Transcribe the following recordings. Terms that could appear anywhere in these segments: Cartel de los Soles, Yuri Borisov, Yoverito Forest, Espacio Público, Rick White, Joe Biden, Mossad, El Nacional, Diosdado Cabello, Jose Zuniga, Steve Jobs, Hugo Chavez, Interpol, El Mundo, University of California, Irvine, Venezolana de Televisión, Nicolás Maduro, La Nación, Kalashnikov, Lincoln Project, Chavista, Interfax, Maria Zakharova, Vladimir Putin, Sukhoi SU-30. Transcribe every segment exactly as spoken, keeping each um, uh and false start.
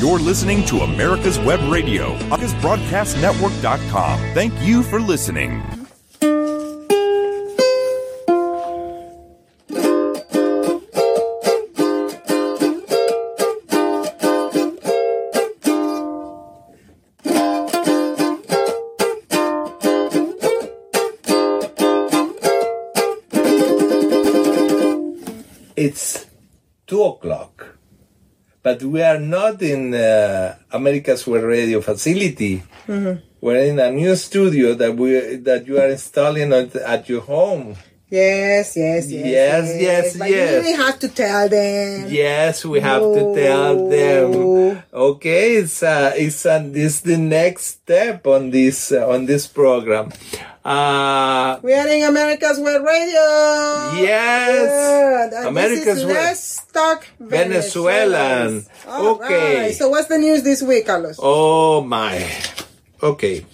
You're listening to America's Web Radio, Americas Broadcast Network dot com. Thank you for listening. It's two o'clock. But we are not in uh, America's Web Radio facility. Mm-hmm. We're in a new studio that we that you are installing at, at your home. Yes, yes, yes, yes, yes, yes. But yes. We have to tell them. Yes, we have no. to tell them. Okay, it's uh, it's uh, this the next step on this uh, on this program. Uh, we are in America's Web Radio. Yes, yeah, America's Web. Let's talk Venezuelan. Venezuelans. All okay. Right. So, what's the news this week, Carlos? Oh my. Okay.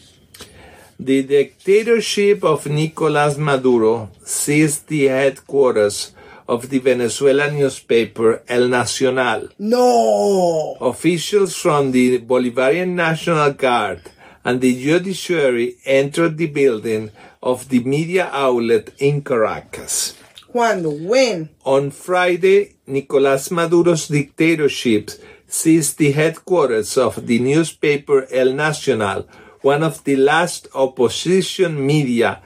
The dictatorship of Nicolás Maduro seized the headquarters of the Venezuelan newspaper El Nacional. No! Officials from the Bolivarian National Guard and the judiciary entered the building of the media outlet in Caracas. Cuando? When? On Friday, Nicolás Maduro's dictatorship seized the headquarters of the newspaper El Nacional, one of the last opposition media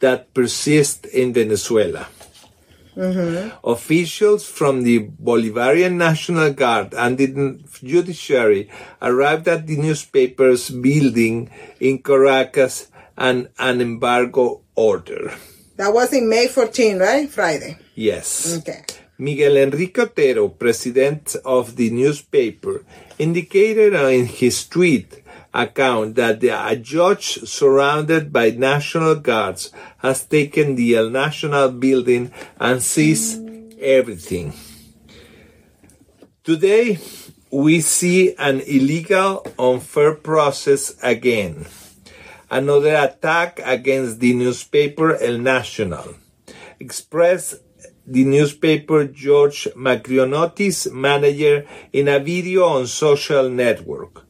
that persists in Venezuela. Mm-hmm. Officials from the Bolivarian National Guard and the judiciary arrived at the newspaper's building in Caracas and an embargo order. That was in May fourteenth, right? Friday. Yes. Okay. Miguel Enrique Otero, president of the newspaper, indicated in his tweet account that the, a judge surrounded by National Guards has taken the El Nacional building and seized everything. Today, we see an illegal, unfair process again. Another attack against the newspaper El Nacional. Express the newspaper George Macrionotti's manager in a video on social network.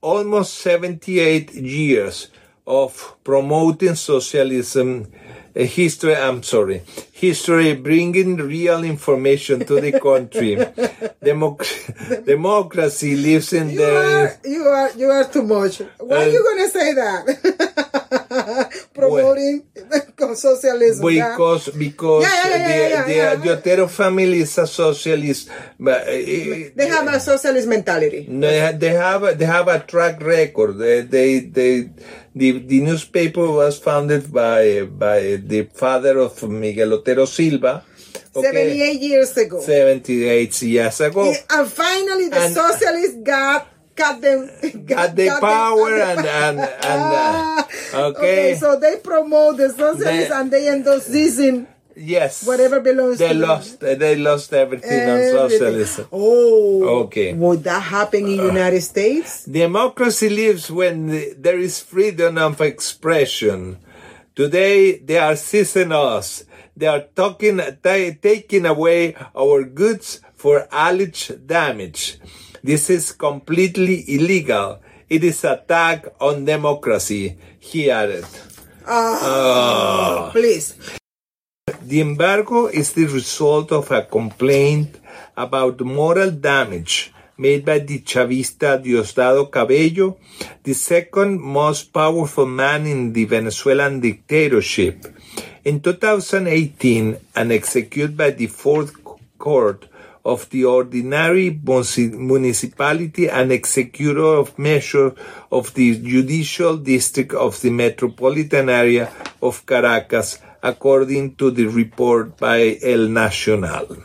Almost seventy-eight years of promoting socialism uh, history, I'm sorry, history bringing real information to the country. Democ- democracy lives in you there. Are, you, are, you are too much. Why uh, are you going to say that? Promoting well, socialism. Because, because yeah, yeah, yeah, the, yeah, yeah, the, yeah. the Otero family is a socialist. But, uh, they have a socialist mentality. They, they, have, a, they have a track record. They, they, they, the, the newspaper was founded by, by the father of Miguel Otero Silva. Okay. seventy-eight years ago. seventy-eight years ago. And finally the and, socialists got... Got them, got, got the got power them, and, and, and uh, okay. okay. So they promote the socialists and they end up seizing yes, whatever belongs they to lost, them. They lost everything, everything on socialism. Oh, okay. Would that happen in the uh, United States? Democracy lives when the, there is freedom of expression. Today, they are seizing us. They are talking, t- taking away our goods for alleged damage. This is completely illegal. It is an attack on democracy, he added. Oh, oh, please. The embargo is the result of a complaint about moral damage made by the Chavista Diosdado Cabello, the second most powerful man in the Venezuelan dictatorship. In two thousand eighteen, and executed by the Fourth Court of the Ordinary Municipality and Executor of Measures of the Judicial District of the Metropolitan Area of Caracas, according to the report by El Nacional.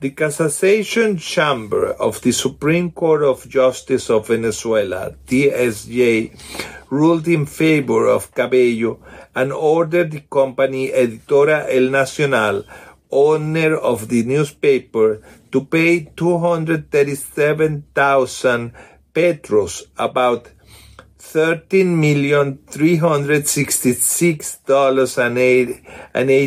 The Cassation Chamber of the Supreme Court of Justice of Venezuela, T S J, ruled in favor of Cabello and ordered the company Editora El Nacional, owner of the newspaper, to pay two hundred thirty-seven thousand petros, about thirteen million three hundred sixty-six thousand eight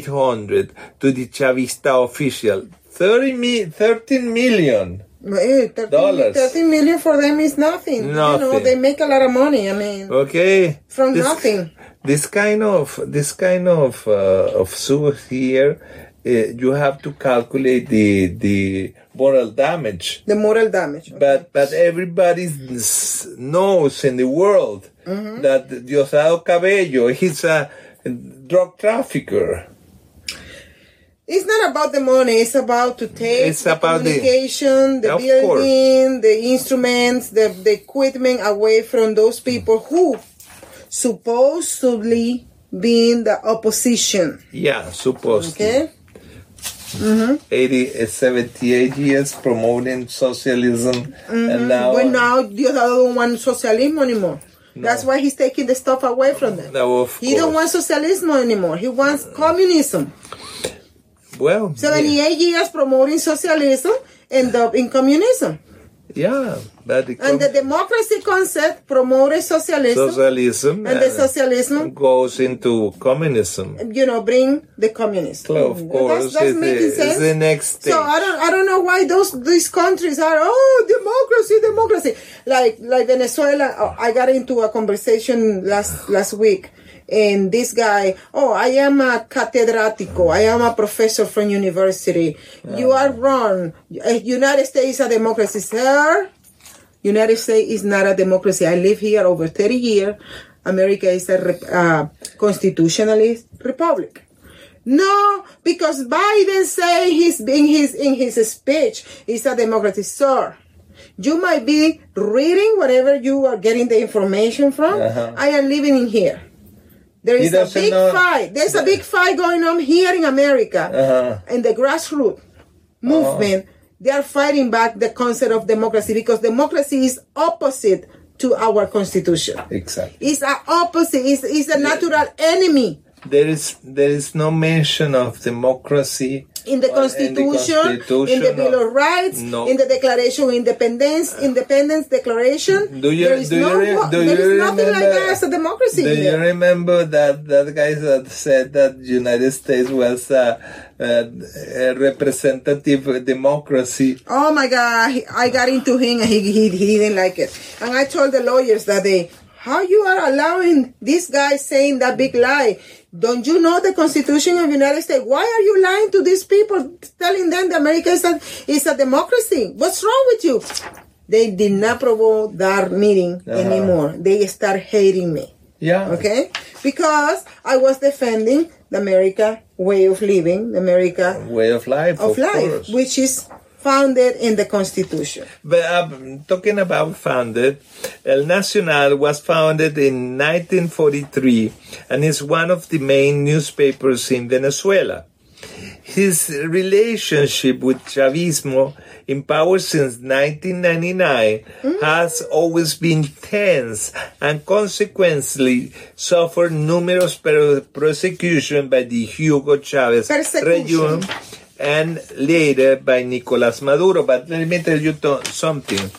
hundred to the Chavista official. thirty mi- thirteen million. thirteen dollars. thirteen million for them is nothing. nothing. You know, they make a lot of money. I mean, okay, from this, nothing. This kind of this kind of uh, of sugar here, uh, you have to calculate the the moral damage. The moral damage. Okay. But but everybody knows in the world mm-hmm. that Diosdado Cabello is a drug trafficker. It's not about the money, it's about to take it's the communication, the, the building, the instruments, the, the equipment away from those people who supposedly be in the opposition. Yeah, supposedly. Okay? Mm-hmm. eighty, seventy-eight years promoting socialism. Mm-hmm. And now... Well, now you don't want socialism anymore. No. That's why he's taking the stuff away from them. No, of he course. Don't want socialism anymore. He wants communism. Well, seventy-eight yeah. years promoting socialism and up in communism. Yeah, but the and the democracy concept promotes socialism. Socialism and the socialism goes into communism. You know, bring the communism. Well, of course, that's, that's making the, sense. The next thing. So I don't, I don't know why those these countries are oh democracy, democracy. Like like Venezuela. Oh, I got into a conversation last last week. And this guy, oh, I am a catedrático. I am a professor from university. Yeah. You are wrong. United States is a democracy, sir. United States is not a democracy. I live here over thirty years. America is a uh, constitutionalist republic. No, because Biden say he's in his in his speech is a democracy, sir. You might be reading whatever you are getting the information from. Uh-huh. I am living in here. There is a big know. fight. There's a big fight going on here in America. Uh-huh. In the grassroots movement, uh-huh. they are fighting back the concept of democracy because democracy is opposite to our constitution. Exactly. It's an opposite. It's, it's a natural enemy. There is there is no mention of democracy in the Constitution, in the, Constitution, in the Bill no, of Rights, no. in the Declaration of Independence, Independence Declaration. Do you, there is, do no, you, do there you is nothing remember, like that as a democracy. Do here. You remember that, that guy that said that the United States was a, a, a representative democracy? Oh my God, I got into him and he, he, he didn't like it. And I told the lawyers that day, how you are allowing this guy saying that big lie? Don't you know the Constitution of the United States? Why are you lying to these people, telling them that America is a, is a democracy? What's wrong with you? They did not promote that meeting uh-huh. anymore. They start hating me. Yeah. Okay? Because I was defending the America way of living, the America way of life, of, of life, course. Which is founded in the Constitution. But I'm talking about founded. El Nacional was founded in nineteen forty-three and is one of the main newspapers in Venezuela. His relationship with Chavismo, in power since nineteen ninety-nine, mm-hmm. has always been tense and consequently suffered numerous per- prosecution by the Hugo Chavez regime. And later by Nicolás Maduro. But let me tell you to- something.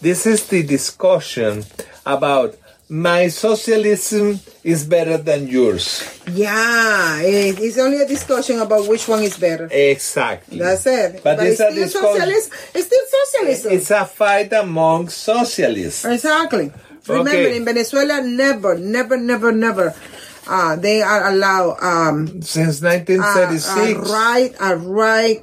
This is the discussion about my socialism is better than yours. Yeah, it, it's only a discussion about which one is better. Exactly. That's it. But, but it's, it's, still socialist, it's still socialism. It's a fight among socialists. Exactly. Remember, okay. in Venezuela, never, never, never, never. Uh, they are allowed um, since nineteen thirty-six a, a right a right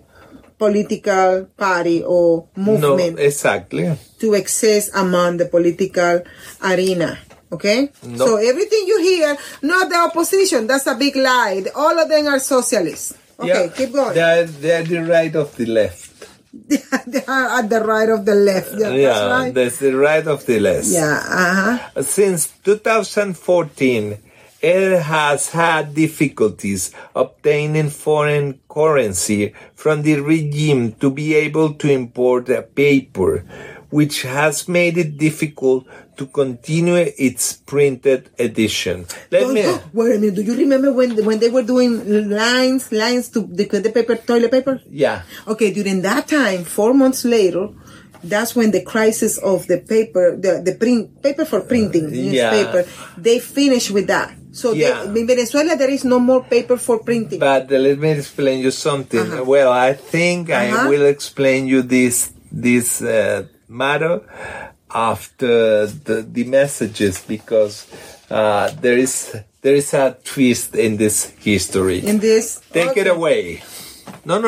political party or movement no, exactly to exist among the political arena. Okay, no. So everything you hear, not the opposition. That's a big lie. All of them are socialists. Okay, yeah, keep going. They are, they are the right of the left. They are at the right of the left. Yeah, yeah, that's right. That's the right of the left. Yeah. Uh-huh. Since two thousand fourteen. It has had difficulties obtaining foreign currency from the regime to be able to import a paper, which has made it difficult to continue its printed edition. Let oh, me. Oh, wait a minute. Do you remember when when they were doing lines, lines to the, the paper, toilet paper? Yeah. Okay. During that time, four months later. That's when the crisis of the paper, the, the print paper for printing, newspaper, yeah. they finished with that. So yeah. they, in Venezuela, there is no more paper for printing. But uh, let me explain you something. Uh-huh. Well, I think uh-huh. I will explain you this this uh, matter after the, the messages, because uh, there is there is a twist in this history. In this, take okay. it away. No, no.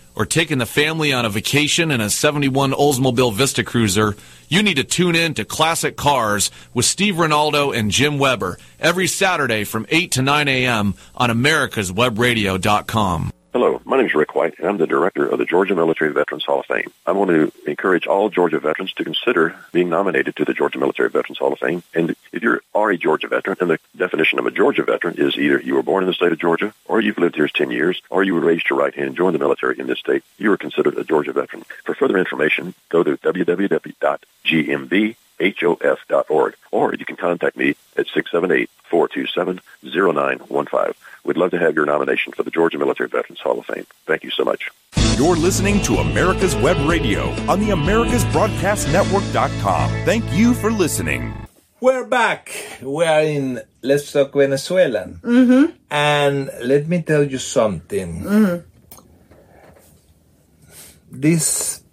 or taking the family on a vacation in a seventy-one Oldsmobile Vista Cruiser, you need to tune in to Classic Cars with Steve Ronaldo and Jim Weber every Saturday from eight to nine a m on americas web radio dot com. Hello, my name is Rick White, and I'm the director of the Georgia Military Veterans Hall of Fame. I want to encourage all Georgia veterans to consider being nominated to the Georgia Military Veterans Hall of Fame. And if you are a Georgia veteran, and the definition of a Georgia veteran is either you were born in the state of Georgia, or you've lived here ten years, or you were raised to right hand and joined the military in this state, you are considered a Georgia veteran. For further information, go to w w w dot g m v h o f dot org, or you can contact me at six seven eight, four two seven, zero nine one five. We'd love to have your nomination for the Georgia Military Veterans Hall of Fame. Thank you so much. You're listening to America's Web Radio on the americas broadcast network dot com. Thank you for listening. We're back. We are in Let's Talk Venezuelan. Mm-hmm. And let me tell you something. Mm-hmm. These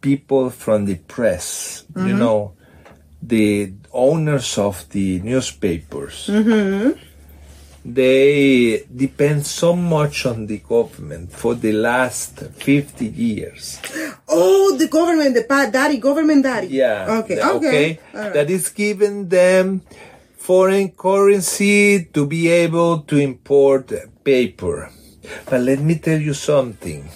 people from the press, mm-hmm. you know, the owners of the newspapers, mm-hmm. they depend so much on the government for the last fifty years. Oh, the government, the daddy, government daddy. Yeah. Okay. The, okay. okay. Right. That is giving them foreign currency to be able to import paper. But let me tell you something.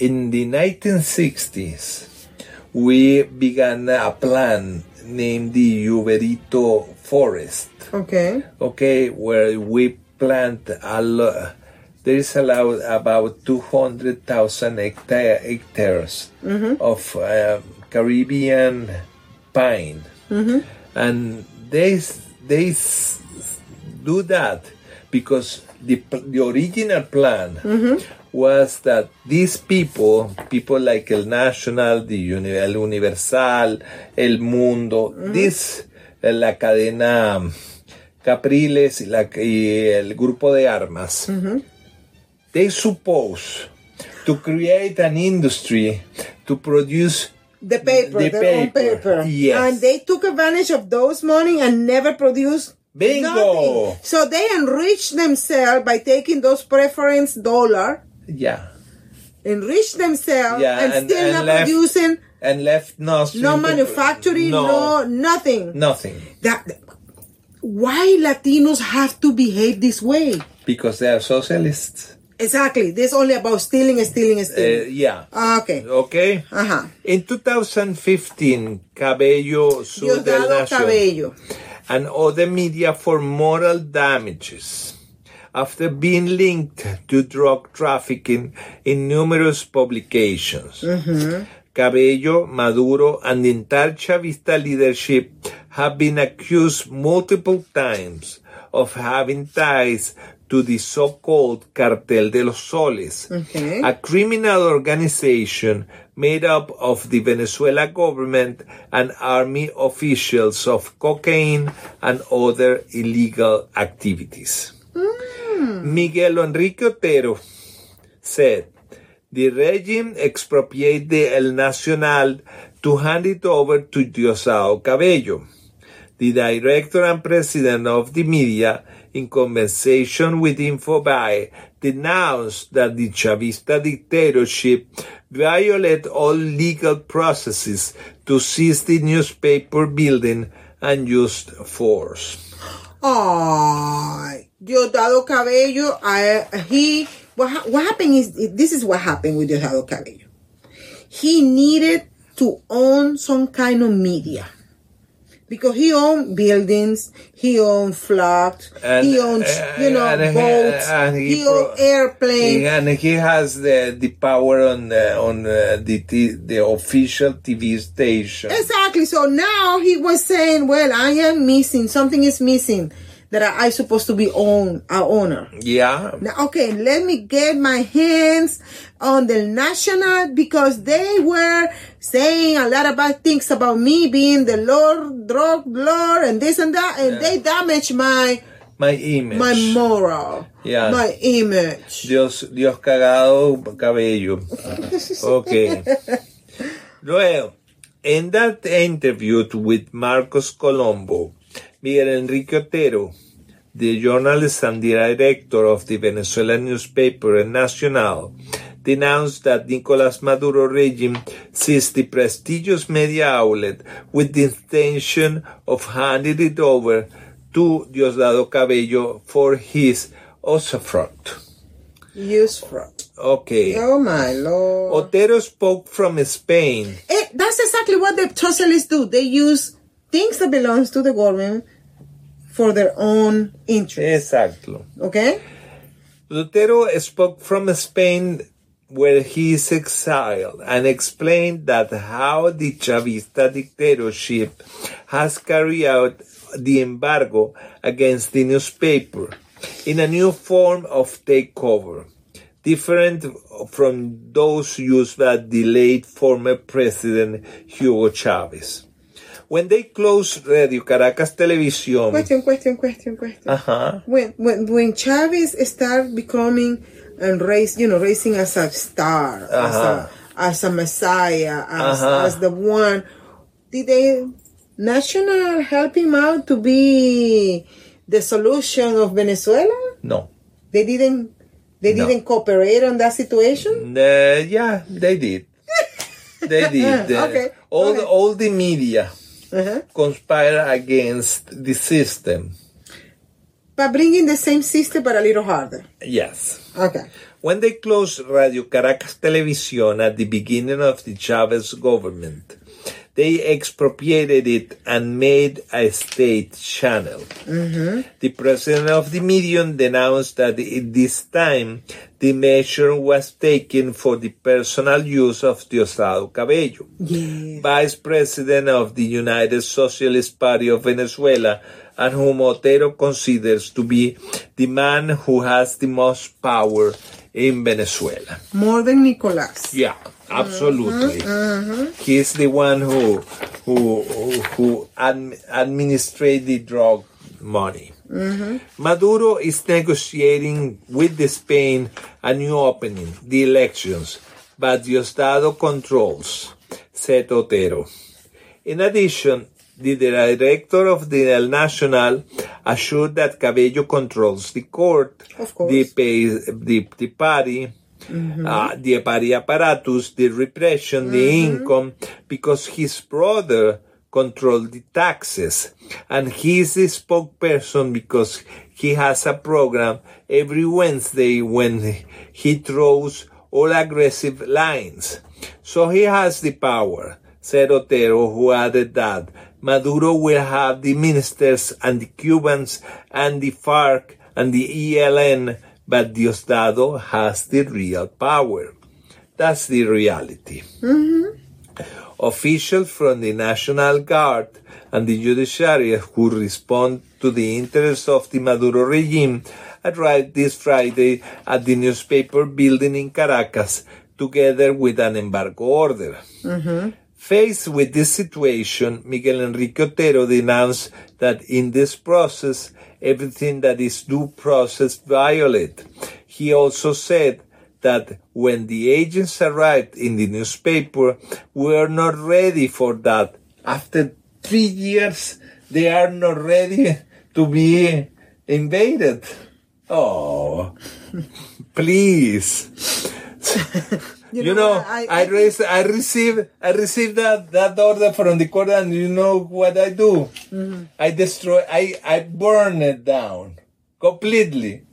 In the nineteen sixties, we began a plan named the Yoverito Forest. Okay. Okay, where we plant a lot. There is allowed about two hundred thousand hectare, hectares mm-hmm. of uh, Caribbean pine, mm-hmm. and they they do that because the the original plan. Mm-hmm. was that these people, people like El Nacional, the Uni- El Universal, El Mundo, mm-hmm. this, eh, la cadena Capriles y, la, y el Grupo de Armas, mm-hmm. they suppose to create an industry to produce the paper, the their paper. Own paper. Yes. And they took advantage of those money and never produced bingo. Nothing. So they enriched themselves by taking those preference dollar. Yeah. Enrich themselves yeah, and, and still and not left, producing. And left nothing. No manufacturing, no, no nothing. Nothing. That, why Latinos have to behave this way? Because they are socialists. Exactly. This is only about stealing and stealing and stealing. Uh, yeah. Uh, okay. Okay. Uh-huh. In two thousand fifteen, Cabello sued El Nacional and other media for moral damages after being linked to drug trafficking in numerous publications. Mm-hmm. Cabello, Maduro, and the entire Chavista leadership have been accused multiple times of having ties to the so-called Cartel de los Soles, okay. a criminal organization made up of the Venezuela government and army officials of cocaine and other illegal activities. Miguel Enrique Otero said, the regime expropriated the El Nacional to hand it over to Diosdado Cabello, the director and president of the media, in conversation with InfoBay, denounced that the Chavista dictatorship violated all legal processes to seize the newspaper building and used force. Aww. Diosdado Cabello, I, he, what, what happened is, this is what happened with Diosdado Cabello. He needed to own some kind of media because he owned buildings, he owned flocks, and, he owns uh, you know and boats, and he, he owned airplanes, and he has the the power on the, on the the official T V station. Exactly. So now he was saying, "Well, I am missing something. Is missing that I, I supposed to be own our owner." Yeah. Now, okay, let me get my hands on the National, because they were saying a lot of bad things about me being the Lord, drug Lord, and this and that, and yeah. they damaged my my image, my moral, yeah, my image. Dios, Dios cagado cabello. Okay. Well, in that interview with Marcos Colombo, Miguel Enrique Otero, the journalist and the director of the Venezuelan newspaper El Nacional, denounced that Nicolás Maduro regime seized the prestigious media outlet with the intention of handing it over to Diosdado Cabello for his usufruct. Usufruct. Okay. Oh my Lord. Otero spoke from Spain. It, that's exactly what the socialists do. They use things that belongs to the government for their own interest. Exactly. Okay? Otero spoke from Spain, where he is exiled, and explained that how the Chavista dictatorship has carried out the embargo against the newspaper in a new form of takeover, different from those used by the late former president Hugo Chavez. When they closed Radio Caracas Televisión. Question, question, question, question. Uh-huh. When, when, when Chavez started becoming and raised, you know, raising as a star, uh-huh. as a, as a messiah, as, uh-huh. as the one, did they National help him out to be the solution of Venezuela? No. They didn't. They no. didn't cooperate on that situation. Uh, yeah, they did. They did. Uh, okay. All okay. The, all the media. Uh-huh. Conspire against the system. But bringing the same system, but a little harder. Yes. Okay. When they closed Radio Caracas Televisión at the beginning of the Chavez government, they expropriated it and made a state channel. Mm-hmm. The president of the medium denounced that at this time the measure was taken for the personal use of Diosdado Cabello, yeah. vice president of the United Socialist Party of Venezuela, and whom Otero considers to be the man who has the most power in Venezuela. More than Nicolás. Yeah. Absolutely, mm-hmm. he's the one who who who ad administrates the drug money. Mm-hmm. Maduro is negotiating with the Spain a new opening, the elections, but Diosdado controls, said Otero. In addition, the director of the El Nacional assured that Cabello controls the court, of course. the pay, the, the party. Mm-hmm. uh, the party apparatus, the repression, mm-hmm. the income, because his brother controlled the taxes, and he is the spokesperson because he has a program every Wednesday when he throws all aggressive lines. So he has the power, said Otero, who added that Maduro will have the ministers and the Cubans and the FARC and the E L N, but Diosdado has the real power. That's the reality. Mm-hmm. Officials from the National Guard and the judiciary who respond to the interests of the Maduro regime arrived this Friday at the newspaper building in Caracas, together with an embargo order. Mm-hmm. Faced with this situation, Miguel Enrique Otero denounced that in this process, everything that is due process violated. He also said that when the agents arrived in the newspaper, we are not ready for that. After three years, they are not ready to be invaded. Oh, please. You know, you know I, I, I, raise, I received I received that, that order from the court, and you know what I do? Mm-hmm. I destroy, I, I burn it down completely.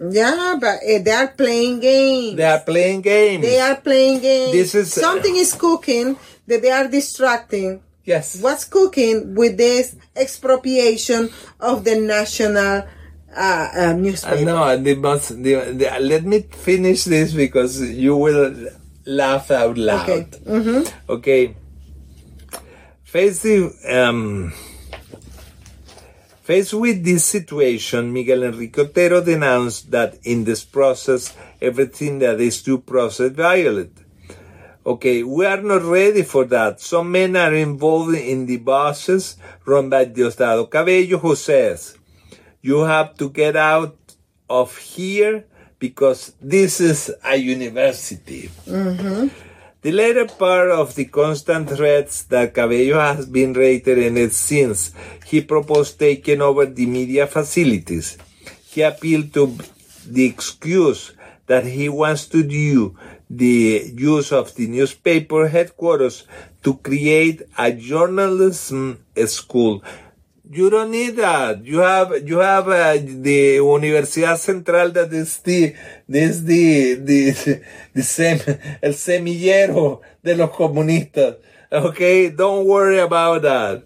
Yeah, but uh, they are playing games. They are playing games. They are playing games. This is, Something uh, is cooking that they are distracting Yes. What's cooking with this expropriation of the national uh, uh, newspaper? Uh, no, they must, they, they, let me finish this because you will laugh out loud. Okay. Mm-hmm. Okay. Facing, um, faced with this situation, Miguel Enrique Otero denounced that in this process, everything that is due process violated. Okay, we are not ready for that. Some men are involved in the buses run by Diosdado Cabello, who says, you have to get out of here because this is a university. Mm-hmm. The latter part of the constant threats that Cabello has been rated in it since he proposed taking over the media facilities. He appealed to the excuse that he wants to do the use of the newspaper headquarters to create a journalism school. You don't need that. You have you have uh, the Universidad Central that is the this the the the same el semillero de los comunistas. Okay, don't worry about that.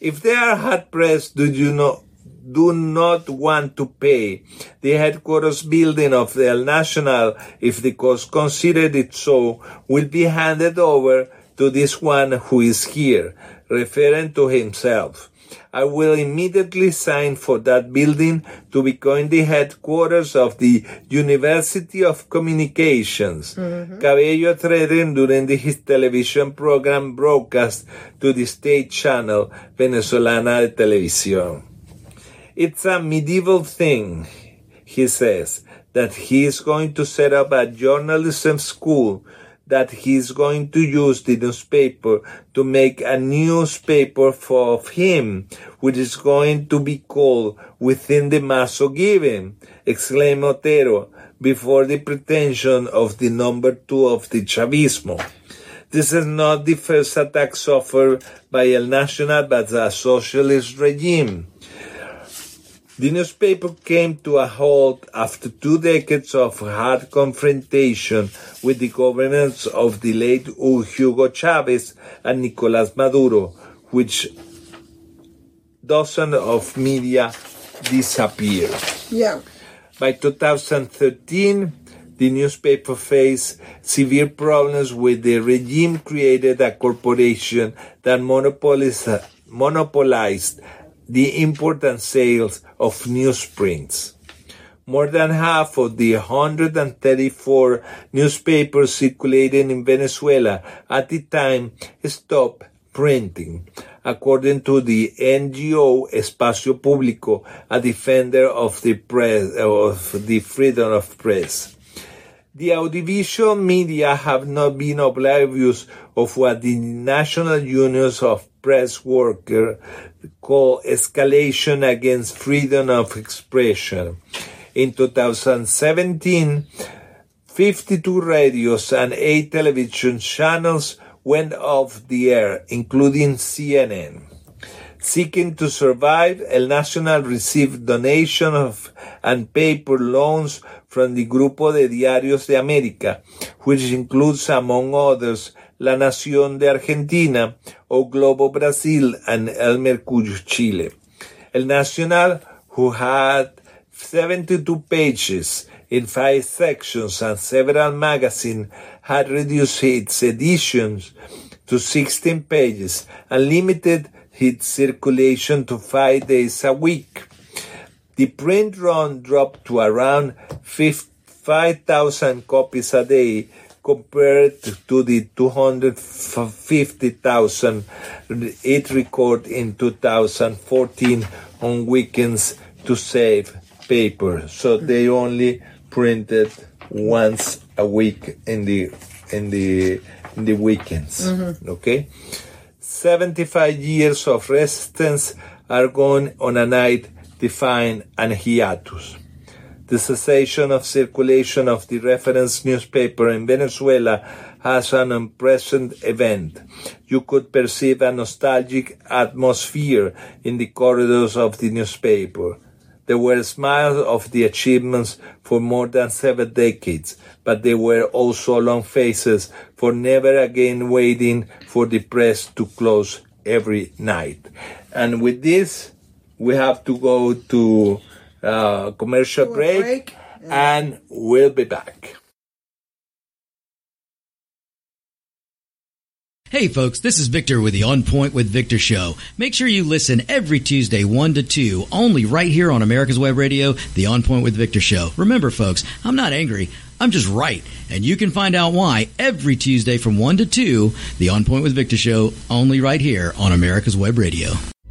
If they are hard pressed, do you know? do not want to pay the headquarters building of the El Nacional, if the cost considered it so, will be handed over to this one who is here, referring to himself. I will immediately sign for that building to become the headquarters of the University of Communications. Mm-hmm. Cabello threatened during the, his television program broadcast to the state channel Venezolana de Televisión. It's a medieval thing, he says, that he is going to set up a journalism school, that he is going to use the newspaper to make a newspaper for of him, which is going to be called Within the Maso Given, exclaimed Otero, before the pretension of the number two of the Chavismo. This is not the first attack suffered by El Nacional, but a socialist regime. The newspaper came to a halt after two decades of hard confrontation with the governments of the late Hugo Chavez and Nicolás Maduro, which dozens of media disappeared. Yeah. By two thousand thirteen, the newspaper faced severe problems with the regime created a corporation that monopolized, monopolized the import and sales of newsprints. More than half of the one hundred thirty-four newspapers circulating in Venezuela at the time stopped printing, according to the N G O Espacio Público, a defender of the press, of the freedom of press. The audiovisual media have not been oblivious of what the national unions of press workers call escalation against freedom of expression. In two thousand seventeen, fifty-two radios and eight television channels went off the air, including C N N. Seeking to survive, El Nacional received donations of and paper loans from the Grupo de Diarios de América, which includes, among others, La Nación de Argentina, O Globo Brazil, and El Mercurio Chile. El Nacional, who had seventy-two pages in five sections and several magazines, had reduced its editions to sixteen pages and limited its circulation to five days a week. The print run dropped to around five thousand copies a day, compared to the two hundred fifty thousand it recorded in two thousand fourteen on weekends to save paper. So they only printed once a week in the in the in the weekends. Mm-hmm. Okay, seventy-five years of resistance are gone on a night defined and hiatus. The cessation of circulation of the reference newspaper in Venezuela has an unprecedented event. You could perceive a nostalgic atmosphere in the corridors of the newspaper. There were smiles of the achievements for more than seven decades, but there were also long faces for never again waiting for the press to close every night. And with this, we have to go to uh, commercial to break, break and we'll be back. Hey folks, this is Victor with the On Point with Victor show. Make sure you listen every Tuesday one to two, only right here on America's Web Radio, the On Point with Victor show. Remember folks, I'm not angry, I'm just right. And you can find out why every Tuesday from one to two, the On Point with Victor show, only right here on America's Web Radio.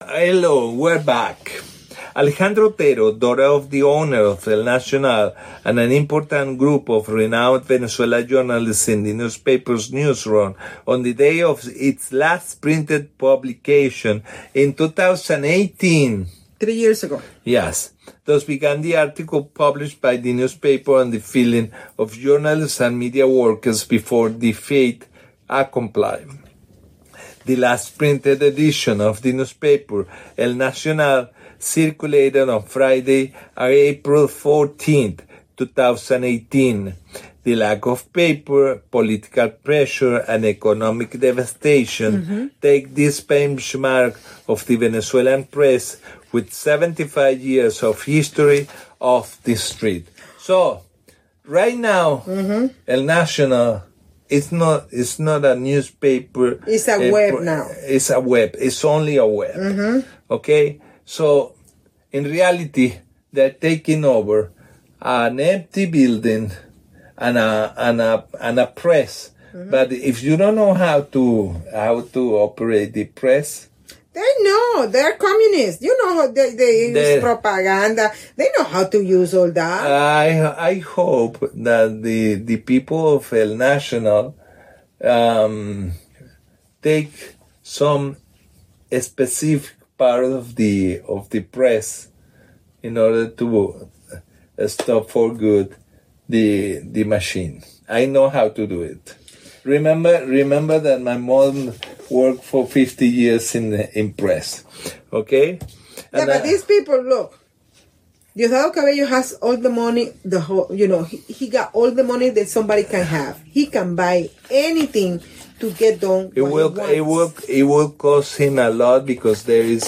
Hello, we're back. Alejandro Otero, daughter of the owner of El Nacional and an important group of renowned Venezuelan journalists in the newspaper's newsroom, on the day of its last printed publication in two thousand eighteen. Three years ago. Yes. Thus began the article published by the newspaper on the feeling of journalists and media workers before the fait accompli. The last printed edition of the newspaper, El Nacional, circulated on Friday, April fourteenth, twenty eighteen. The lack of paper, political pressure, and economic devastation mm-hmm. take this benchmark of the Venezuelan press with seventy-five years of history off the street. So, right now, mm-hmm. El Nacional It's not. It's not a newspaper. It's a uh, web now. It's a web. It's only a web. Mm-hmm. Okay. So, in reality, they're taking over an empty building and a and a and a press. Mm-hmm. But if you don't know how to how to operate the press, they know they're communists. You know they they use propaganda. They know how to use all that. I I hope that the the people of El Nacional um, take some specific part of the of the press in order to stop for good the the machine. I know how to do it. Remember, remember that my mom worked for fifty years in in press. Okay. And yeah, but I, these people look. Diosdado Cabello has all the money. The whole, you know, he, he got all the money that somebody can have. He can buy anything to get done. It will it will it will cost him a lot because there is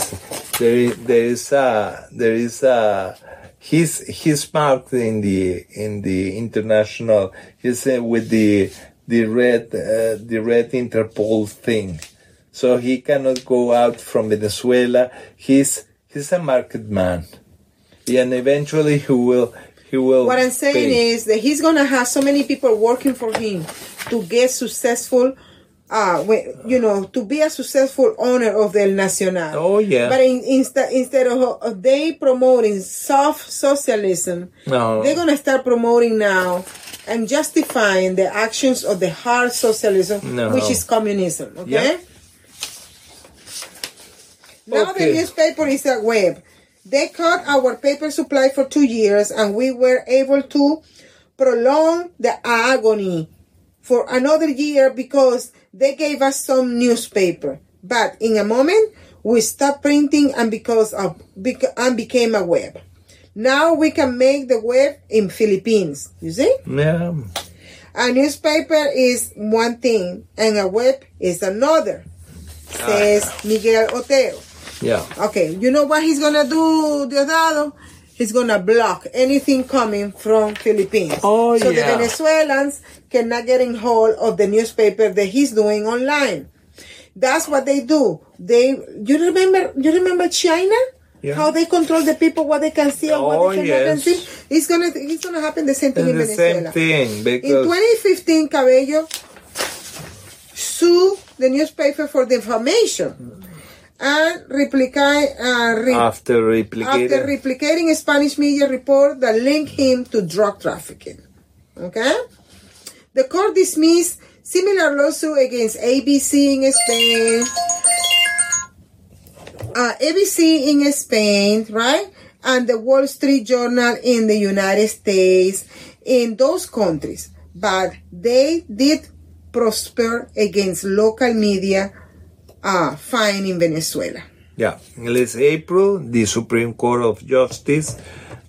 there is there is a there is a he's he's marked in the in the international. He's uh, with the the red uh, the red Interpol thing, so he cannot go out from Venezuela. He's he's a market man, and eventually he will. What I'm saying pay. is that he's gonna have so many people working for him to get successful. Uh, you know, to be a successful owner of the El Nacional. Oh, yeah. But in, insta, instead of uh, they promoting soft socialism, no. they're going to start promoting now and justifying the actions of the hard socialism, no. which is communism, okay? Yeah. Now okay. the newspaper is a web. They cut our paper supply for two years and we were able to prolong the agony for another year because they gave us some newspaper, but in a moment we stopped printing and because of beca- and became a web. Now we can make the web in Philippines. You see? Yeah. A newspaper is one thing and a web is another. Says ah. Miguel Otero. Yeah. Okay. You know what he's gonna do, Diosdado? He's gonna block anything coming from Philippines. Oh, so yeah. the Venezuelans cannot get in hold of the newspaper that he's doing online. That's what they do. They, you remember, you remember China? Yeah. How they control the people, what they can see and what oh, they cannot yes. see. It's gonna it's gonna happen the same thing it's in Venezuela. Same thing because in twenty fifteen, Cabello sued the newspaper for defamation and replicate uh, re after replicating after replicating a Spanish media report that linked him to drug trafficking. Okay, the court dismissed similar lawsuit against A B C in Spain. Uh, A B C in Spain, right? And the Wall Street Journal in the United States, in those countries. But they did prosper against local media uh, fine in Venezuela. Yeah. Last April, the Supreme Court of Justice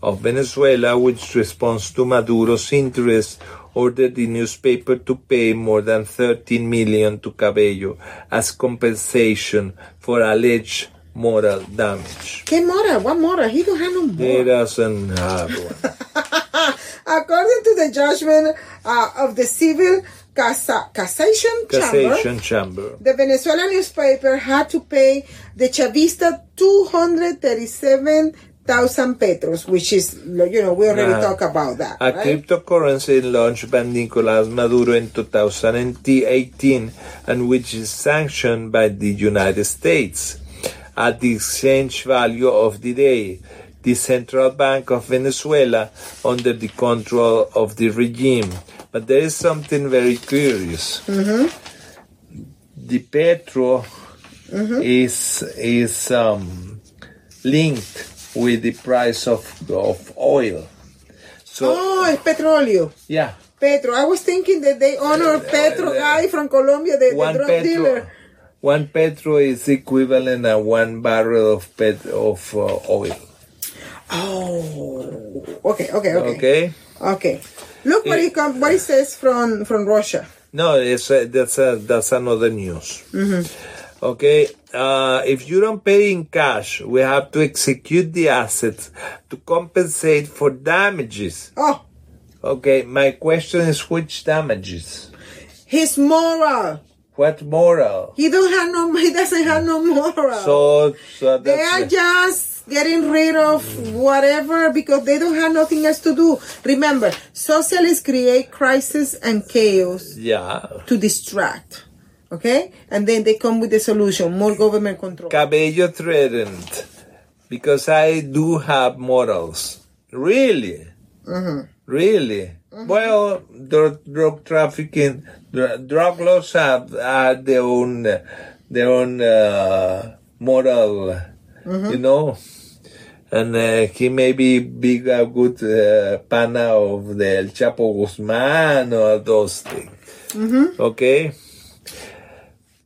of Venezuela, which responds to Maduro's interest, ordered the newspaper to pay more than thirteen million dollars to Cabello as compensation for alleged moral damage. ¿Qué moral? What moral? He don't have no moral. He doesn't have one. According to the judgment uh, of the Civil Casa Cassation, Cassation Chamber, Chamber, the Venezuelan newspaper had to pay the Chavista two hundred thirty-seven thousand petros, which is, you know, we already uh, talked about that. A right? cryptocurrency launched by Nicolás Maduro in two thousand eighteen and which is sanctioned by the United States. At the exchange value of the day, the Central Bank of Venezuela under the control of the regime. But there is something very curious. Mm-hmm. The petro mm-hmm. is is um, linked with the price of of oil. So oh, el petróleo. Yeah, Petro. I was thinking that they honor uh, Petro uh, guy from Colombia, the, the drug petro, dealer. One petro is equivalent to one barrel of pet of uh, oil. Oh, okay, okay, okay, okay, okay. Look what it, it what it says from from Russia. No, it's a, that's a, that's another news. Mm-hmm. Okay, uh, if you don't pay in cash, we have to execute the assets to compensate for damages. Oh, okay. My question is, which damages? His moral. What moral? He don't have no. He doesn't have no moral. So, so that's they are just getting rid of whatever because they don't have nothing else to do. Remember, socialists create crisis and chaos. Yeah. To distract, okay, and then they come with the solution: more government control. Cabello threatened because I do have morals. Really? Mm-hmm. Really? Mm-hmm. Well, drug, drug trafficking, dr drug laws have uh, their own, their own uh, moral, mm-hmm. you know, and uh, he may be big a good uh, pana of the El Chapo Guzman or those things. Mm-hmm. Okay.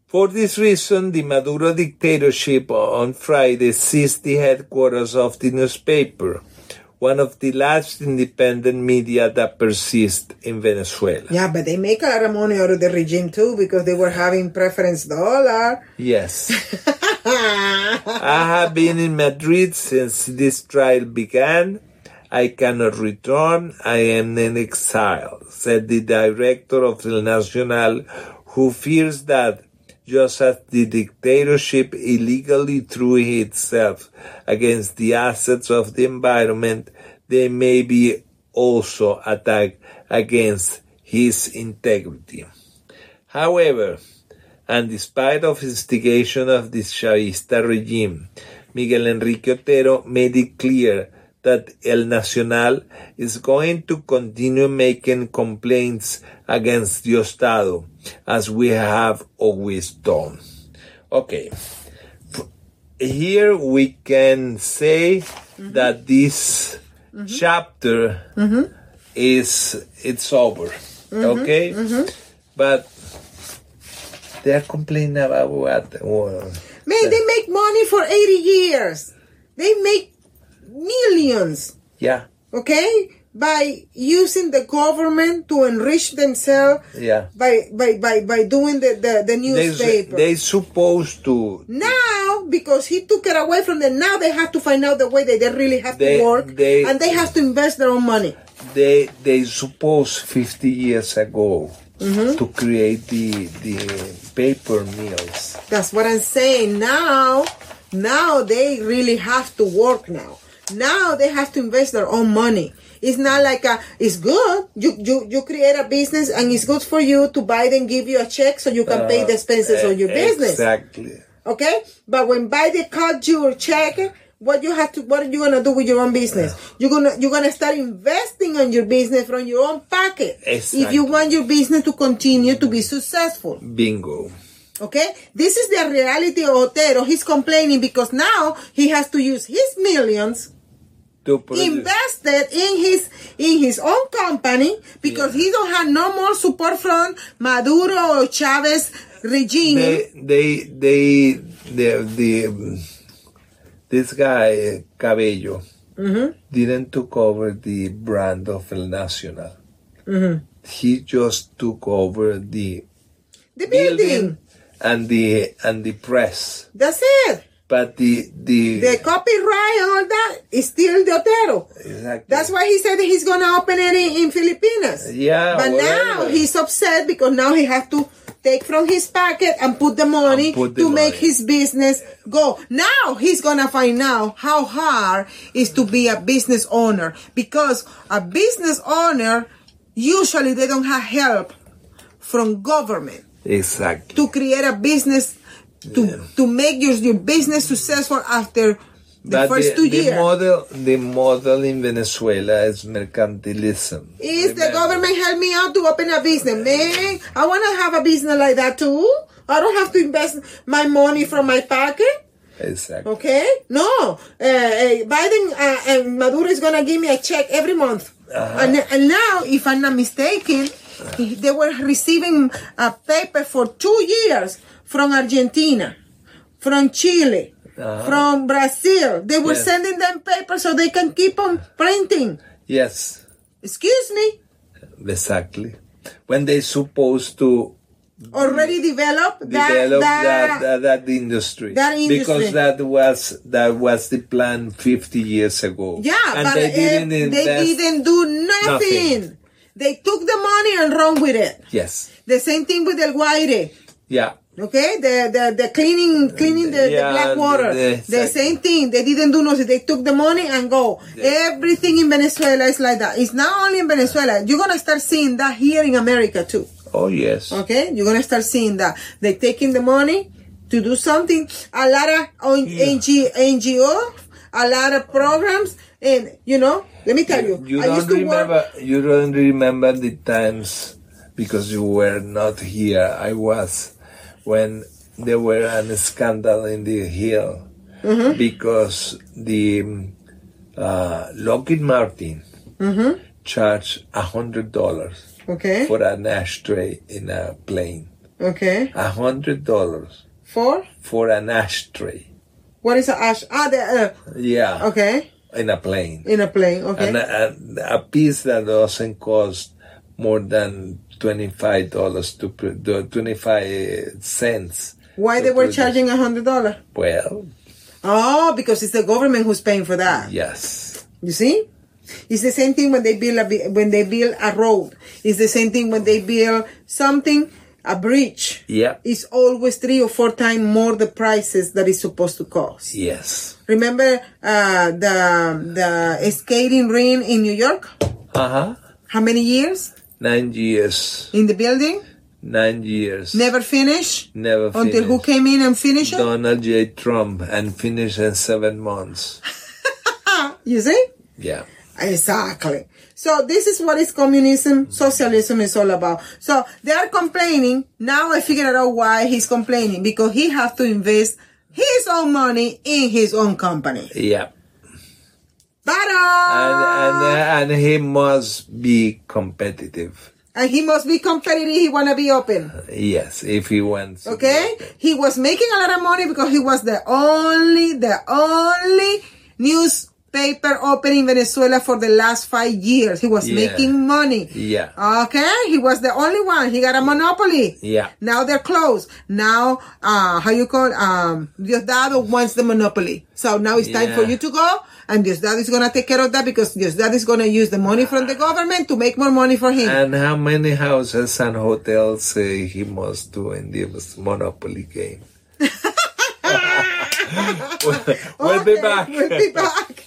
For this reason, the Maduro dictatorship on Friday seized the headquarters of the newspaper, one of the last independent media that persist in Venezuela. Yeah, but they make a lot of money out of the regime too because they were having preference dollar. Yes. I have been in Madrid since this trial began. I cannot return. I am in exile, said the director of El Nacional, who fears that just as the dictatorship illegally threw itself against the assets of the environment, they may be also attacked against his integrity. However, and despite of instigation of the Chavista regime, Miguel Enrique Otero made it clear that El Nacional is going to continue making complaints against Diosdado, as we have always done. Okay, here we can say mm-hmm. that this mm-hmm. chapter mm-hmm. is it's over. Mm-hmm. Okay, mm-hmm. but they are complaining about what? Well, man, they make money for eighty years. They make millions. Yeah. Okay. By using the government to enrich themselves, yeah. by, by, by, by doing the, the, the newspaper. They, they supposed to. Now, because he took it away from them, now they have to find out the way that they really have they, to work. They, and they have to invest their own money. They they supposed fifty years ago mm-hmm. to create the, the paper mills. That's what I'm saying. Now Now they really have to work now. Now they have to invest their own money. It's not like a, it's good. You, you, you create a business and it's good for you to Biden give you a check so you can uh, pay the expenses uh, of your business. Exactly. Okay? But when Biden cut your check, what you have to, what are you going to do with your own business? Uh, you're going to, you're going to start investing on your business from your own pocket. Exactly. If you want your business to continue to be successful. Bingo. Okay? This is the reality of Otero. He's complaining because now he has to use his millions invested in his in his own company because yeah. he don't have no more support from Maduro or Chavez regime. They they they, they the um, this guy Cabello mm-hmm. didn't took over the brand of El Nacional. Mm-hmm. He just took over the the building. building and the and the press. That's it. But the, the... the copyright and all that is still the Otero. Exactly. That's why he said that he's going to open it in, in Filipinas. Yeah. But whatever. Now he's upset because now he has to take from his pocket and put the money put the to money. make his business go. Now he's going to find out how hard it is to be a business owner. Because a business owner, usually they don't have help from government. Exactly. To create a business... To, yeah. to make your, your business successful after the but first the, two the years. Model, the model in Venezuela is mercantilism. Is the, the government help me out to open a business? Man, I want to have a business like that too. I don't have to invest my money from my pocket. Exactly. Okay? No. Uh, Biden uh, and Maduro is going to give me a check every month. Uh-huh. and, and now, if I'm not mistaken, they were receiving a paper for two years from Argentina, from Chile, uh-huh. from Brazil. They were yes. sending them papers so they can keep on printing. Yes. Excuse me. Exactly. When they supposed to already develop that, develop that, that, that, that industry. That industry. Because that was that was the plan fifty years ago. Yeah, and but they didn't, they didn't do nothing. nothing. They took the money and run with it. Yes. The same thing with El Guaire. Yeah. Okay, the the the cleaning cleaning the, yeah, the black water. The, the, the same thing. They didn't do nothing. They took the money and go. The, Everything in Venezuela is like that. It's not only in Venezuela. You're gonna start seeing that here in America too. Oh yes. Okay, you're gonna start seeing that they're taking the money to do something. A lot of on, yeah. N G O, a lot of programs, and you know, let me tell you. You, you I don't used to remember. Work. You don't remember the times because you were not here. I was. When there were a scandal in the Hill mm-hmm. because the uh, Lockheed Martin mm-hmm. charged a hundred dollars okay. for an ashtray in a plane. Okay. A hundred dollars for for an ashtray. What is an ash? Ah, the uh, yeah. Okay. In a plane. In a plane. Okay. And a, a, a piece that doesn't cost more than twenty-five dollars to the twenty-five cents. Why they were charging a hundred dollars? Well, oh, because it's the government who's paying for that. Yes, you see, it's the same thing when they build a when they build a road. It's the same thing when they build something, a bridge. Yeah, it's always three or four times more the prices that it's supposed to cost. Yes. Remember uh, the the skating ring in New York? Uh huh. How many years? Nine yeyears. In the building? Nine years. Never finish? Never finish. Until who came in and finished it? Donald J. Trump and finished in seven months. You see? Yeah. Exactly. So this is what is communism, socialism is all about. So they are complaining. Now I figured out why he's complaining. Because he has to invest his own money in his own company. Yeah. And, and, and he must be competitive. And he must be competitive. He want to be open. Uh, yes, if he wants. Okay? He was making a lot of money because he was the only, the only newspaper open in Venezuela for the last five years. He was yeah. making money. Yeah. Okay? He was the only one. He got a monopoly. Yeah. Now they're closed. Now, uh, how you call it? Um, Diosdado wants the monopoly. So now it's time yeah. for you to go. And Diosdado is going to take care of that because Diosdado is going to use the money from the government to make more money for him. And how many houses and hotels uh, he must do in this monopoly game. we'll, we'll okay, be back. We'll be back.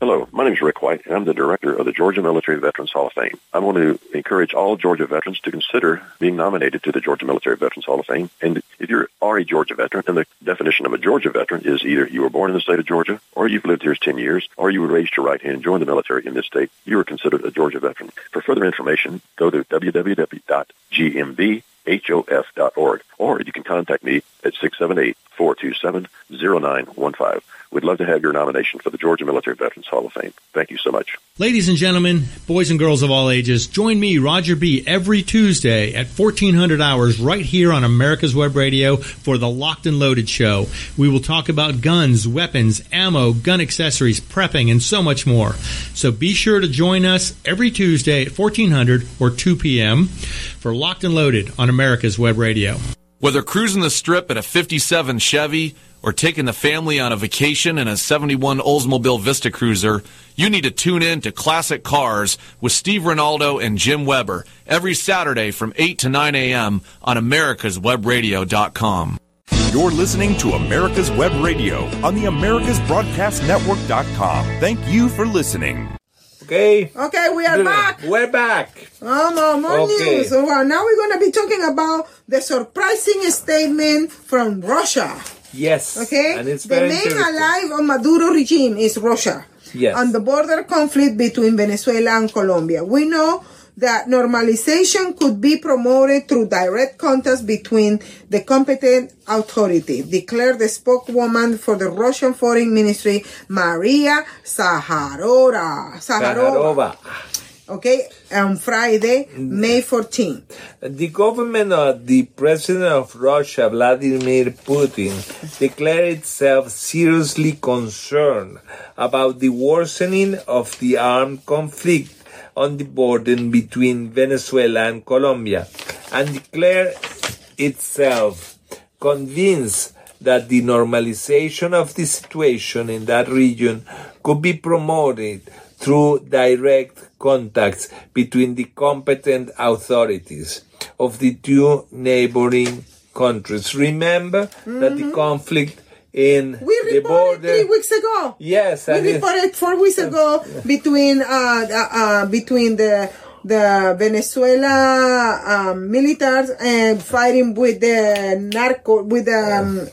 Hello, my name is Rick White, and I'm the director of the Georgia Military Veterans Hall of Fame. I want to encourage all Georgia veterans to consider being nominated to the Georgia Military Veterans Hall of Fame. And if you are a Georgia veteran, and the definition of a Georgia veteran is either you were born in the state of Georgia, or you've lived here ten years, or you were raised to right hand and joined the military in this state, you are considered a Georgia veteran. For further information, go to w w w dot g m v h o f dot org, or you can contact me at six seven eight, four two seven, zero nine one five. We'd love to have your nomination for the Georgia Military Veterans Hall of Fame. Thank you so much. Ladies and gentlemen, boys and girls of all ages, join me, Roger B., every Tuesday at fourteen hundred hours right here on America's Web Radio for the Locked and Loaded Show. We will talk about guns, weapons, ammo, gun accessories, prepping, and so much more. So be sure to join us every Tuesday at fourteen hundred or two p m for Locked and Loaded on America's Web Radio. Whether cruising the strip in a fifty-seven Chevy or taking the family on a vacation in a seventy-one Oldsmobile Vista Cruiser, you need to tune in to Classic Cars with Steve Ronaldo and Jim Weber every Saturday from eight to nine a m on americas web radio dot com. You're listening to America's Web Radio on the americas broadcast network dot com. Thank you for listening. Okay. Okay, we are back. We're back. Oh, no, more okay. news. So, well, now we're going to be talking about the surprising statement from Russia. Yes. Okay? And it's very the main ally of Maduro regime is Russia. Yes. On the border conflict between Venezuela and Colombia. We know that normalization could be promoted through direct contacts between the competent authority, declared the spokeswoman for the Russian Foreign Ministry, Maria Zakharova. Zakharova. Okay, on Friday, May fourteenth. The government of the President of Russia, Vladimir Putin, declared itself seriously concerned about the worsening of the armed conflict on the border between Venezuela and Colombia, and declared itself convinced that the normalization of the situation in that region could be promoted through direct contacts between the competent authorities of the two neighboring countries. Remember mm-hmm. that the conflict in we the border three weeks ago. Yes, we reported four weeks ago between uh, uh, uh, between the the Venezuela um, militars and fighting with the narco with the. Um,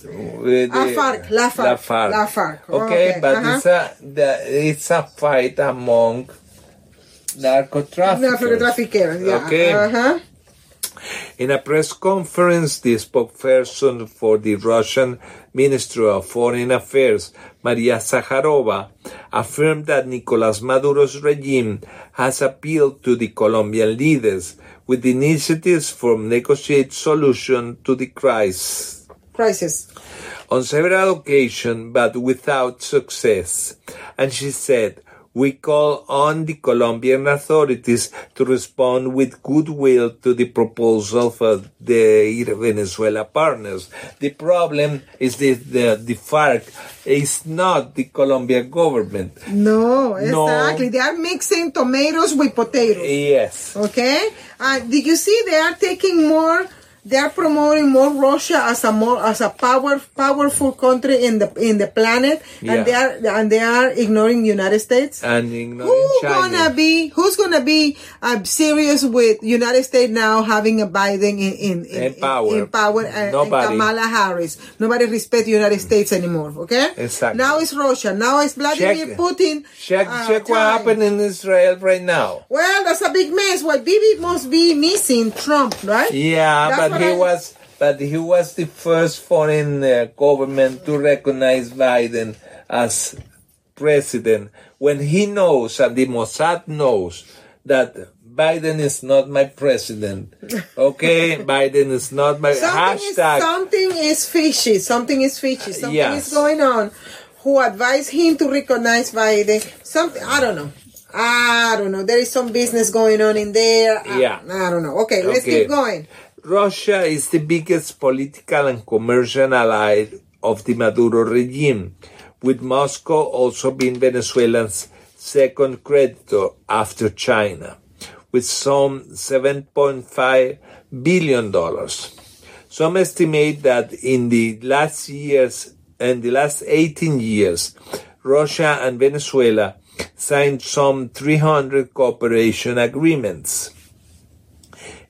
With La FARC, La FARC, La FARC. La FARC. Okay, okay, but uh-huh. it's a the, it's a fight among narcotraffickers. Narcotraffickers, yeah. Okay. Uh-huh. In a press conference, the spokesperson for the Russian Ministry of Foreign Affairs, Maria Zakharova, affirmed that Nicolás Maduro's regime has appealed to the Colombian leaders with initiatives for negotiate solution to the crisis. Crisis. On several occasions, but without success. And she said, we call on the Colombian authorities to respond with goodwill to the proposal for their Venezuela partners. The problem is that the, the FARC is not the Colombian government. No, exactly. No. They are mixing tomatoes with potatoes. Yes. Okay? Uh, did you see they are taking more... They are promoting more Russia as a more as a power powerful country in the in the planet, yeah. and they are and they are ignoring the United States. And ignoring who's China. gonna be who's gonna be uh, serious with United States now having a Biden in in, in, in power, in, in power and, and Kamala Harris. Nobody respects the United States anymore. Okay, exactly. Now it's Russia. Now it's Vladimir check, Putin. Check uh, check what happened in Israel right now. Well, that's a big mess. Well, Bibi must be missing Trump, right? Yeah, that's but. But he was, but he was the first foreign uh, government to recognize Biden as president when he knows and the Mossad knows that Biden is not my president. Okay, Biden is not my something hashtag. Is, something is fishy. Something is fishy. Something yes. is going on. Who advised him to recognize Biden? Something I don't know. I don't know. There is some business going on in there. Yeah, I, I don't know. Okay, let's okay. keep going. Russia is the biggest political and commercial ally of the Maduro regime, with Moscow also being Venezuela's second creditor after China, with some seven point five billion dollars. Some estimate that in the last years, in the last eighteen years, Russia and Venezuela signed some three hundred cooperation agreements.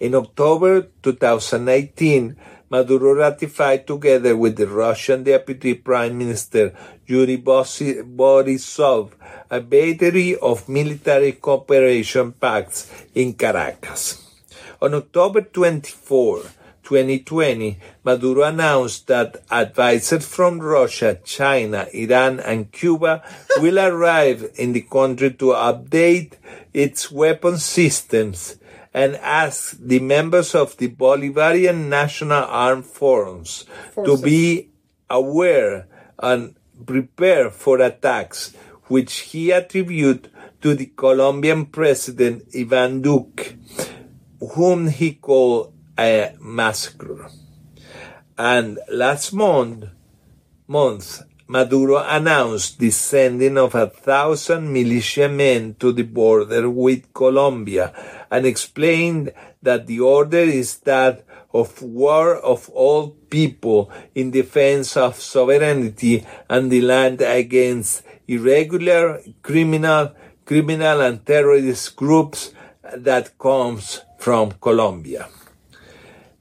In October two thousand nineteen, Maduro ratified together with the Russian Deputy Prime Minister Yuri Borisov a battery of military cooperation pacts in Caracas. On October twenty-fourth, twenty twenty, Maduro announced that advisors from Russia, China, Iran, and Cuba will arrive in the country to update its weapon systems and ask the members of the Bolivarian National Armed Forces to be aware and prepare for attacks, which he attributed to the Colombian president Iván Duque, whom he called a massacre. And last month, month Maduro announced the sending of a thousand militiamen to the border with Colombia and explained that the order is that of war of all people in defense of sovereignty and the land against irregular criminal, criminal and terrorist groups that comes from Colombia.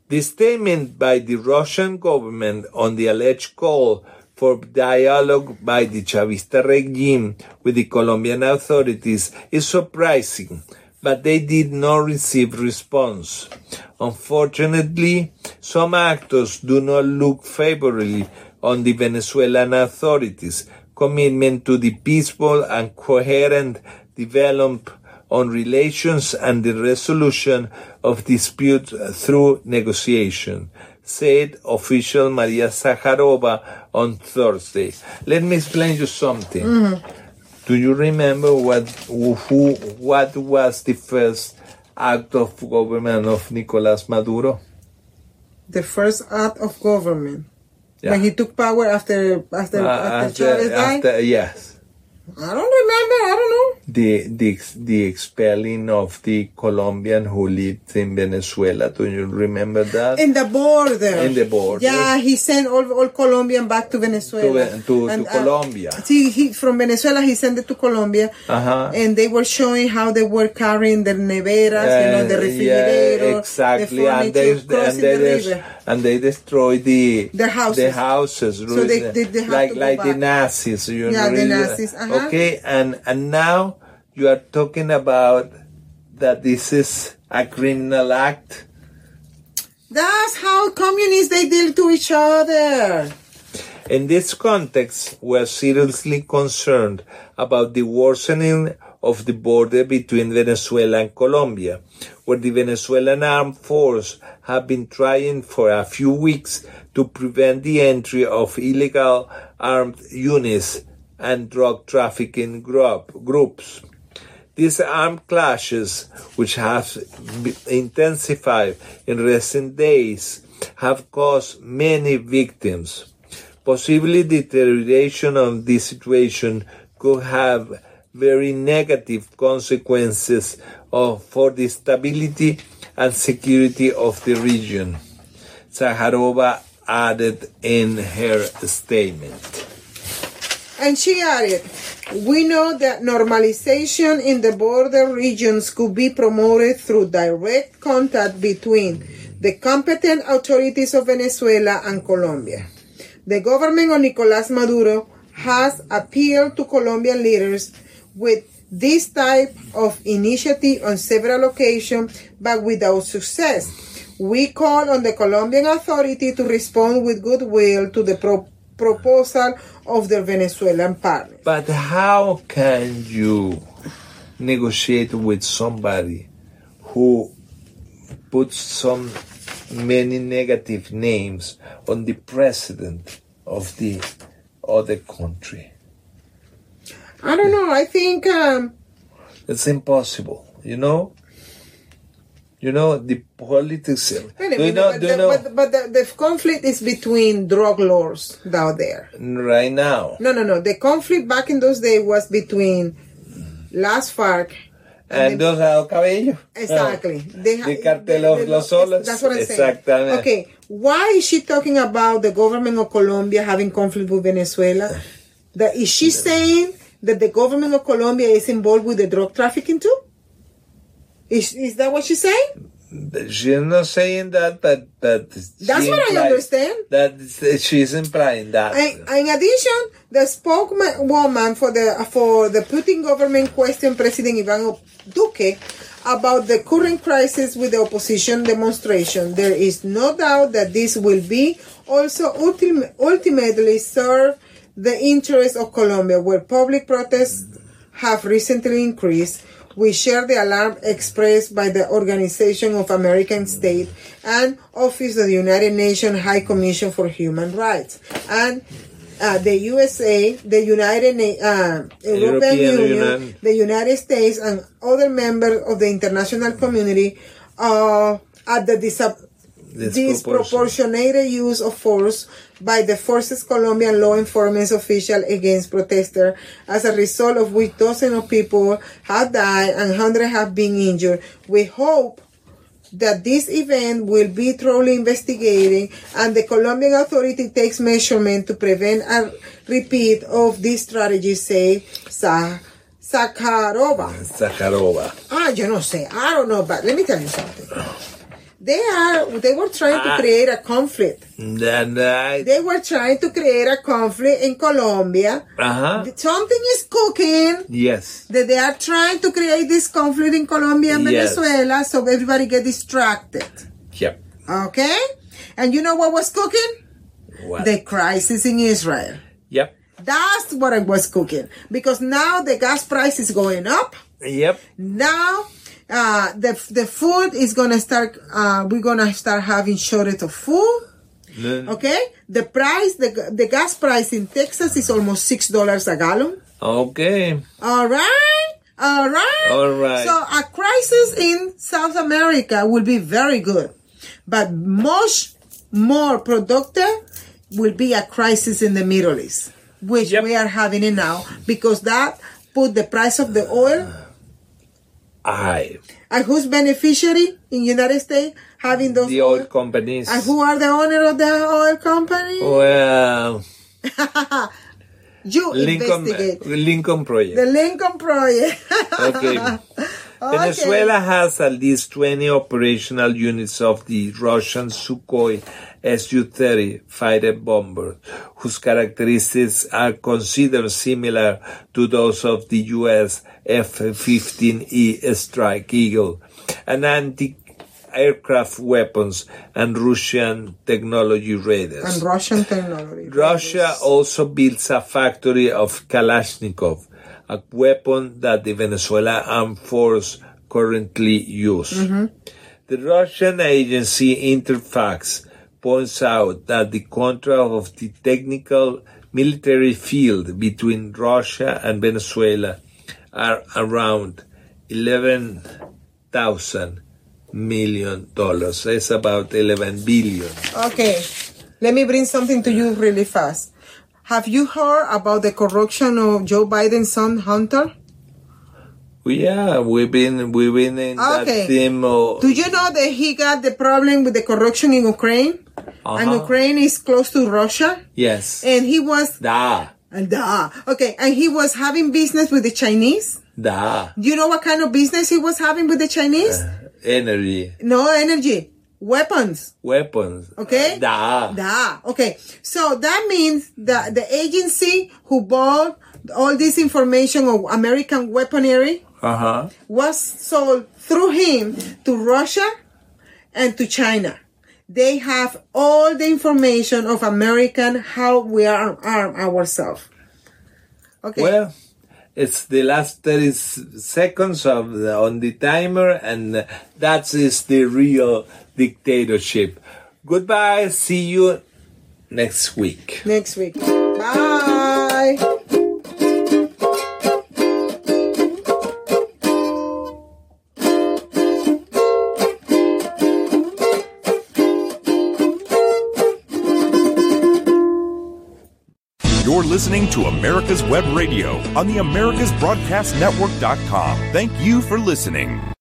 The statement by the Russian government on the alleged call for dialogue by the Chavista regime with the Colombian authorities is surprising, but they did not receive response. Unfortunately, some actors do not look favorably on the Venezuelan authorities' commitment to the peaceful and coherent development on relations and the resolution of disputes through negotiation, said official Maria Zakharova on Thursday. Let me explain you something. Mm-hmm. Do you remember what who what was the first act of government of Nicolás Maduro? The first act of government, yeah. When he took power after after uh, after, after Chavez died. After, yes. I don't remember. I don't know. The the the expelling of the Colombian who lived in Venezuela. Do you remember that? In the border. In the border. Yeah, he sent all all Colombian back to Venezuela. To, to, and, to uh, Colombia. See, he from Venezuela he sent it to Colombia. Uh huh. And they were showing how they were carrying their neveras, uh, you know, the refrigerator. Yeah, exactly. The and they and they, the des, and they destroyed the the houses. The houses. So they, they, they like like back. The Nazis. You yeah, know, the Nazis. Uh -huh. Okay, and and now. You are talking about that this is a criminal act. That's how communists, they deal to each other. In this context, we are seriously concerned about the worsening of the border between Venezuela and Colombia, where the Venezuelan armed forces have been trying for a few weeks to prevent the entry of illegal armed units and drug trafficking group, groups. These armed clashes, which have intensified in recent days, have caused many victims. Possibly deterioration of this situation could have very negative consequences of, for the stability and security of the region, Zakharova added in her statement. And she added, we know that normalization in the border regions could be promoted through direct contact between the competent authorities of Venezuela and Colombia. The government of Nicolás Maduro has appealed to Colombian leaders with this type of initiative on several occasions, but without success. We call on the Colombian authority to respond with goodwill to the proposal. proposal of the Venezuelan partners. But how can you negotiate with somebody who puts some many negative names on the president of the other country? I don't know. I think um, it's impossible. You know. You know, the politics... Minute, you know, but, the, know? but, but the, the conflict is between drug lords down there. Right now. No, no, no. The conflict back in those days was between Las FARC And the, Diosdado Cabello. Exactly. They ha, the Cartel of los Soles. That's what I'm saying. Okay. Why is she talking about the government of Colombia having conflict with Venezuela? That, is she saying that the government of Colombia is involved with the drug trafficking too? Is, is that what she's saying? She's not saying that, but... but that's what I understand. That she's implying that. And, in addition, the spokeswoman for the for the Putin government questioned President Iván Duque about the current crisis with the opposition demonstration. There is no doubt that this will be also ultim ultimately serve the interests of Colombia, where public protests have recently increased. We share the alarm expressed by the Organization of American States and Office of the United Nations High Commission for Human Rights and uh, the U S A, the United uh, European Union, Union, the United States, and other members of the international community uh, at the dis disproportionate use of force by the forces Colombian law enforcement officials against protesters, as a result of which dozens of people have died and hundreds have been injured. We hope that this event will be thoroughly investigated and the Colombian authority takes measurement to prevent a repeat of this strategy, say Zakharova. Zakharova. Ah, yo no sé. I don't know, but let me tell you something. They are. They were trying to create a conflict. And I, they were trying to create a conflict in Colombia. Uh-huh. Something is cooking. Yes. That they are trying to create this conflict in Colombia and yes. Venezuela, so everybody get distracted. Yep. Okay. And you know what was cooking? What? The crisis in Israel. Yep. That's what I was cooking, because now the gas price is going up. Yep. Now. Uh, the the food is gonna start. Uh, we're gonna start having shortage of food. Mm. Okay, the price, the the gas price in Texas is almost six dollars a gallon. Okay. All right, all right, all right. So a crisis in South America will be very good, but much more productive will be a crisis in the Middle East, which yep. we are having it now, because that put the price of the oil. I. And who's beneficiary in United States having those? The oil companies. And who are the owner of the oil company? Well, you Lincoln, investigate. Lincoln Project. The Lincoln Project. Okay. Okay. Venezuela has at least twenty operational units of the Russian Sukhoi S U thirty fighter bomber, whose characteristics are considered similar to those of the U S F fifteen E Strike Eagle, and anti-aircraft weapons and Russian technology radars. And Russian technology. Russia radars. Also builds a factory of Kalashnikov, a weapon that the Venezuelan Armed Force currently use. Mm-hmm. The Russian agency Interfax points out that the contract of the technical military field between Russia and Venezuela are around eleven thousand million dollars. It's about eleven billion. Okay, let me bring something to you really fast. Have you heard about the corruption of Joe Biden's son Hunter? Yeah, we've been we've been in okay. that theme. Of... Do you know that he got the problem with the corruption in Ukraine? Uh-huh. And Ukraine is close to Russia. Yes, and he was da. And da. Okay, and he was having business with the Chinese. Da. Do you know what kind of business he was having with the Chinese? Uh, energy. No, energy. Weapons. Weapons. Okay. Da. Da. Okay. So that means that the agency who bought all this information of American weaponry uh-huh. was sold through him to Russia and to China. They have all the information of American, how we are arm ourselves. Okay. Well, it's the last thirty seconds of the, on the timer, and that is the real dictatorship. Goodbye. See you next week. Next week. Bye. You're listening to America's Web Radio on the Americas Broadcast Network dot com. Thank you for listening.